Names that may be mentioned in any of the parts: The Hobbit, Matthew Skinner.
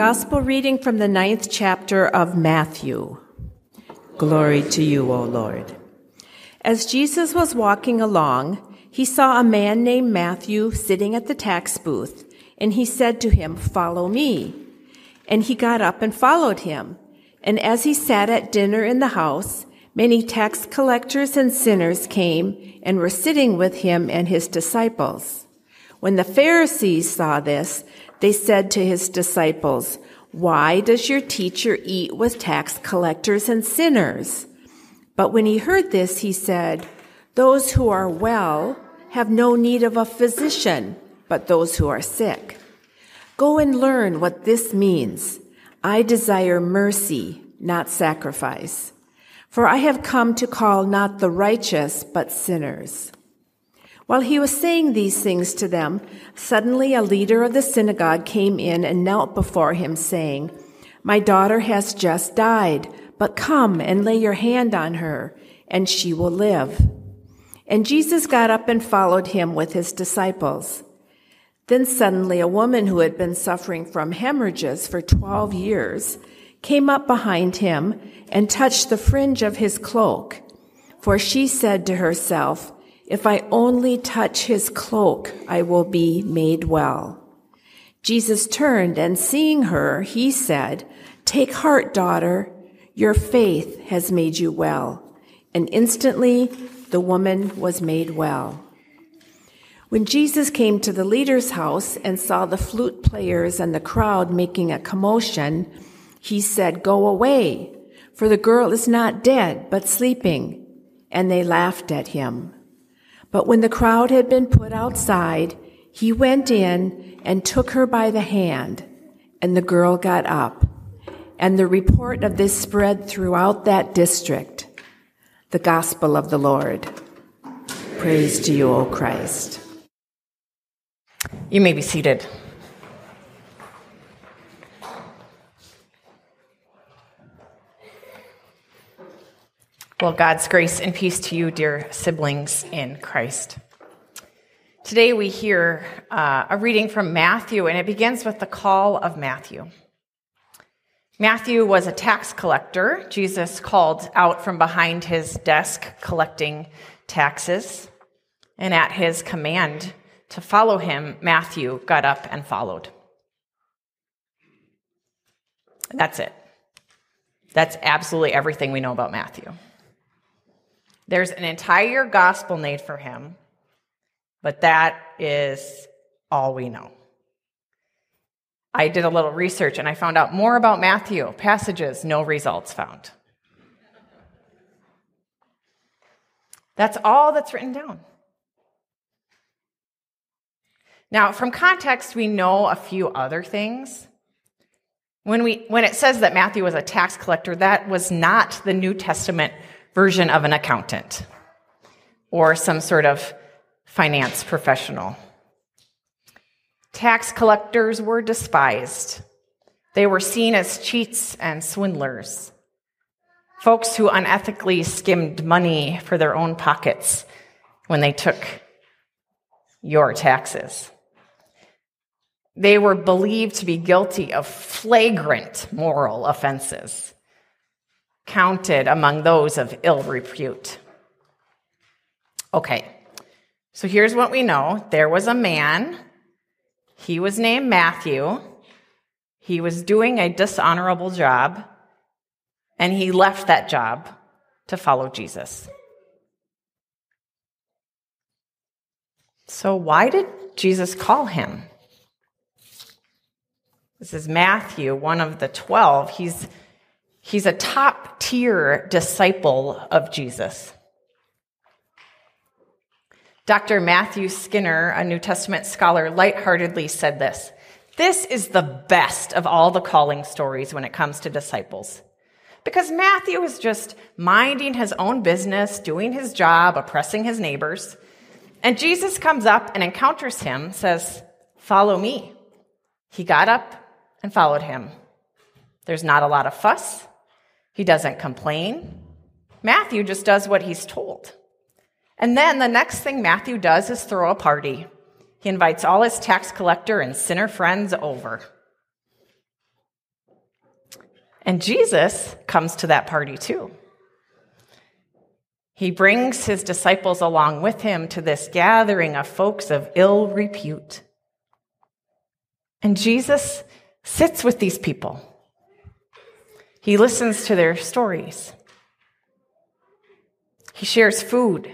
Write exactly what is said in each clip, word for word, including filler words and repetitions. Gospel reading from the ninth chapter of Matthew. Glory to you, O Lord. As Jesus was walking along, he saw a man named Matthew sitting at the tax booth, and he said to him, "Follow me." And he got up and followed him. And as he sat at dinner in the house, many tax collectors and sinners came and were sitting with him and his disciples. When the Pharisees saw this, they said to his disciples, "Why does your teacher eat with tax collectors and sinners?" But when he heard this, he said, "Those who are well have no need of a physician, but those who are sick. Go and learn what this means. I desire mercy, not sacrifice. For I have come to call not the righteous, but sinners." While he was saying these things to them, suddenly a leader of the synagogue came in and knelt before him, saying, "My daughter has just died, but come and lay your hand on her, and she will live." And Jesus got up and followed him with his disciples. Then suddenly a woman who had been suffering from hemorrhages for twelve years came up behind him and touched the fringe of his cloak, for she said to herself, "If I only touch his cloak, I will be made well." Jesus turned, and seeing her, he said, "Take heart, daughter, your faith has made you well." And instantly the woman was made well. When Jesus came to the leader's house and saw the flute players and the crowd making a commotion, he said, "Go away, for the girl is not dead, but sleeping." And they laughed at him. But when the crowd had been put outside, he went in and took her by the hand, and the girl got up. And the report of this spread throughout that district. The Gospel of the Lord. Praise to you, O Christ. You may be seated. Well, God's grace and peace to you, dear siblings in Christ. Today we hear uh, a reading from Matthew, and it begins with the call of Matthew. Matthew was a tax collector. Jesus called out from behind his desk collecting taxes, and at his command to follow him, Matthew got up and followed. That's it. That's absolutely everything we know about Matthew. There's an entire gospel made for him, but that is all we know. I did a little research, and I found out more about Matthew. Passages, no results found. That's all that's written down. Now, from context, we know a few other things. When we when it says that Matthew was a tax collector, that was not the New Testament version of an accountant or some sort of finance professional. Tax collectors were despised. They were seen as cheats and swindlers, folks who unethically skimmed money for their own pockets when they took your taxes. They were believed to be guilty of flagrant moral offenses, counted among those of ill repute. Okay, so here's what we know. There was a man. He was named Matthew. He was doing a dishonorable job, and he left that job to follow Jesus. So why did Jesus call him? This is Matthew, one of the twelve. He's He's a top-tier disciple of Jesus. Doctor Matthew Skinner, a New Testament scholar, lightheartedly said this: "This is the best of all the calling stories when it comes to disciples, because Matthew is just minding his own business, doing his job, oppressing his neighbors, and Jesus comes up and encounters him, says, 'Follow me.' He got up and followed him. There's not a lot of fuss. He doesn't complain. Matthew just does what he's told. And then the next thing Matthew does is throw a party. He invites all his tax collector and sinner friends over. And Jesus comes to that party too. He brings his disciples along with him to this gathering of folks of ill repute. And Jesus sits with these people. He listens to their stories. He shares food.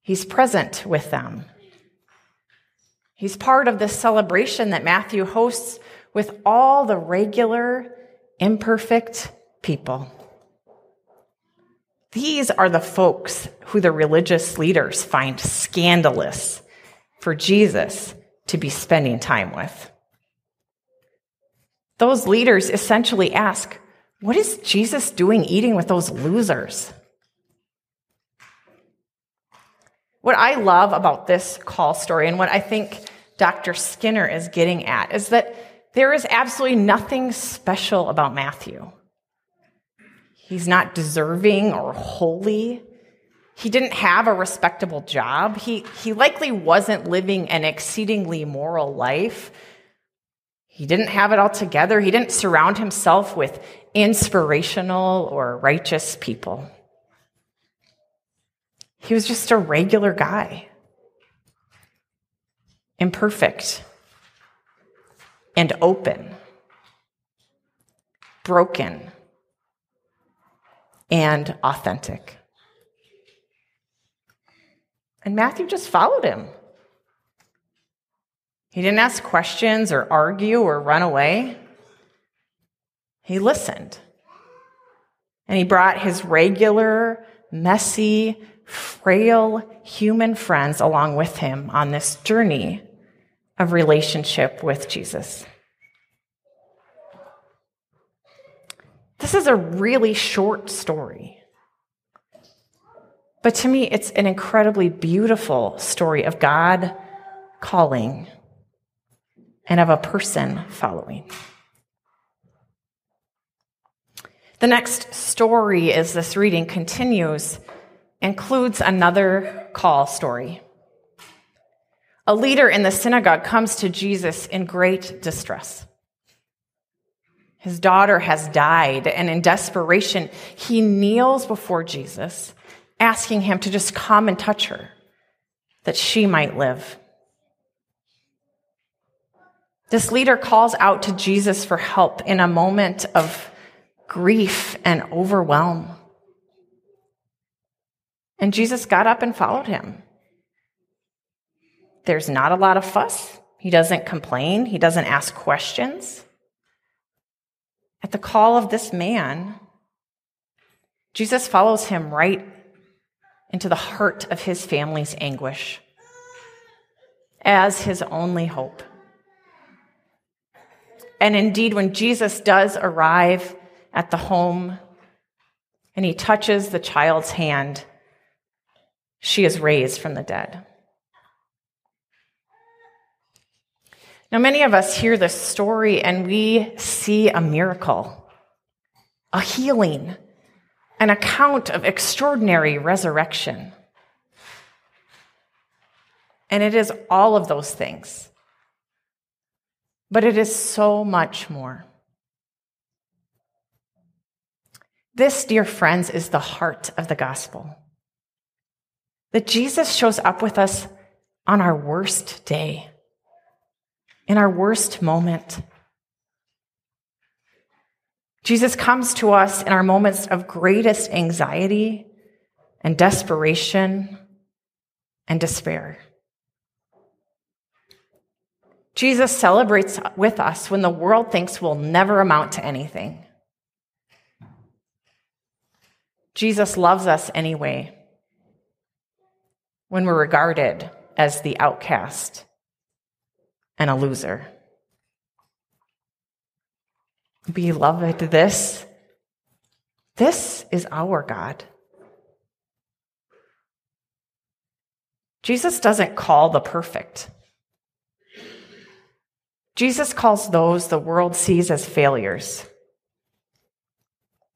He's present with them. He's part of this celebration that Matthew hosts with all the regular, imperfect people. These are the folks who the religious leaders find scandalous for Jesus to be spending time with. Those leaders essentially ask, what is Jesus doing eating with those losers? What I love about this call story, and what I think Doctor Skinner is getting at, is that there is absolutely nothing special about Matthew. He's not deserving or holy. He didn't have a respectable job. He, he likely wasn't living an exceedingly moral life. He didn't have it all together. He didn't surround himself with inspirational or righteous people. He was just a regular guy, imperfect and open, broken and authentic. And Matthew just followed him. He didn't ask questions or argue or run away. He listened. And he brought his regular, messy, frail human friends along with him on this journey of relationship with Jesus. This is a really short story. But to me, it's an incredibly beautiful story of God calling and of a person following. The next story, as this reading continues, includes another call story. A leader in the synagogue comes to Jesus in great distress. His daughter has died, and in desperation, he kneels before Jesus, asking him to just come and touch her, that she might live. This leader calls out to Jesus for help in a moment of grief and overwhelm. And Jesus got up and followed him. There's not a lot of fuss. He doesn't complain. He doesn't ask questions. At the call of this man, Jesus follows him right into the heart of his family's anguish as his only hope. And indeed, when Jesus does arrive at the home and he touches the child's hand, she is raised from the dead. Now, many of us hear this story and we see a miracle, a healing, an account of extraordinary resurrection. And it is all of those things. But it is so much more. This, dear friends, is the heart of the gospel. That Jesus shows up with us on our worst day, in our worst moment. Jesus comes to us in our moments of greatest anxiety and desperation and despair. Jesus celebrates with us when the world thinks we'll never amount to anything. Jesus loves us anyway when we're regarded as the outcast and a loser. Beloved, this, this is our God. Jesus doesn't call the perfect. Jesus calls those the world sees as failures.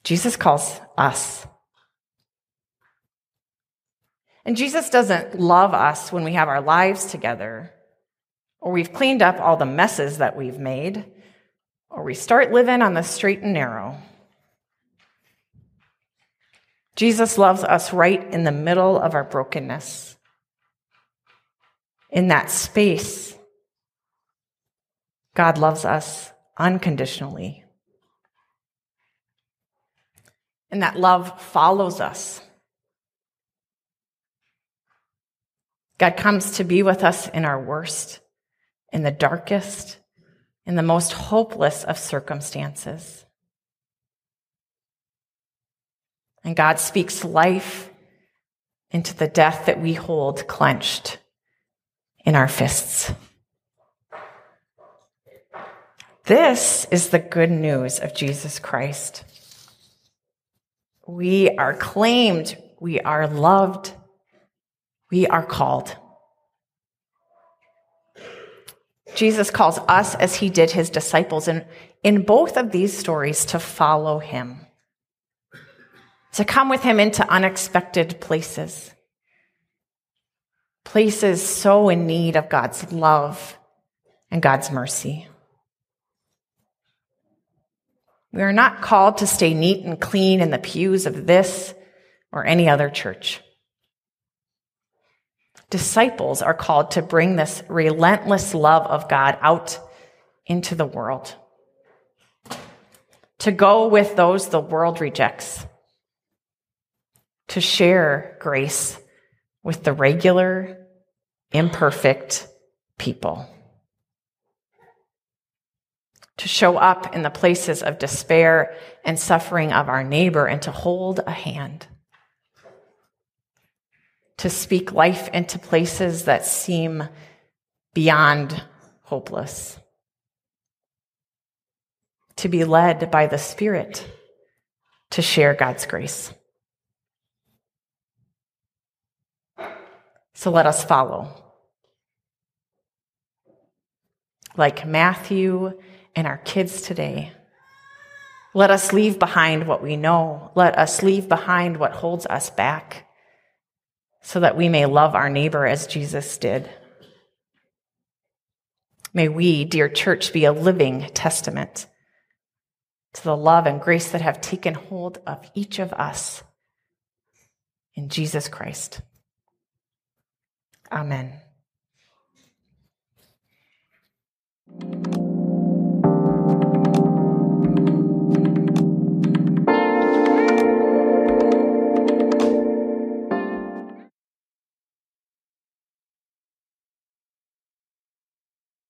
Jesus calls us. And Jesus doesn't love us when we have our lives together, or we've cleaned up all the messes that we've made, or we start living on the straight and narrow. Jesus loves us right in the middle of our brokenness, in that space. God loves us unconditionally. And that love follows us. God comes to be with us in our worst, in the darkest, in the most hopeless of circumstances. And God speaks life into the death that we hold clenched in our fists. This is the good news of Jesus Christ. We are claimed, we are loved, we are called. Jesus calls us, as he did his disciples, in, in both of these stories, to follow him, to come with him into unexpected places, places so in need of God's love and God's mercy. We are not called to stay neat and clean in the pews of this or any other church. Disciples are called to bring this relentless love of God out into the world, to go with those the world rejects, to share grace with the regular, imperfect people, to show up in the places of despair and suffering of our neighbor and to hold a hand, to speak life into places that seem beyond hopeless, to be led by the Spirit to share God's grace. So let us follow. Like Matthew and our kids today, let us leave behind what we know. Let us leave behind what holds us back so that we may love our neighbor as Jesus did. May we, dear church, be a living testament to the love and grace that have taken hold of each of us in Jesus Christ. Amen.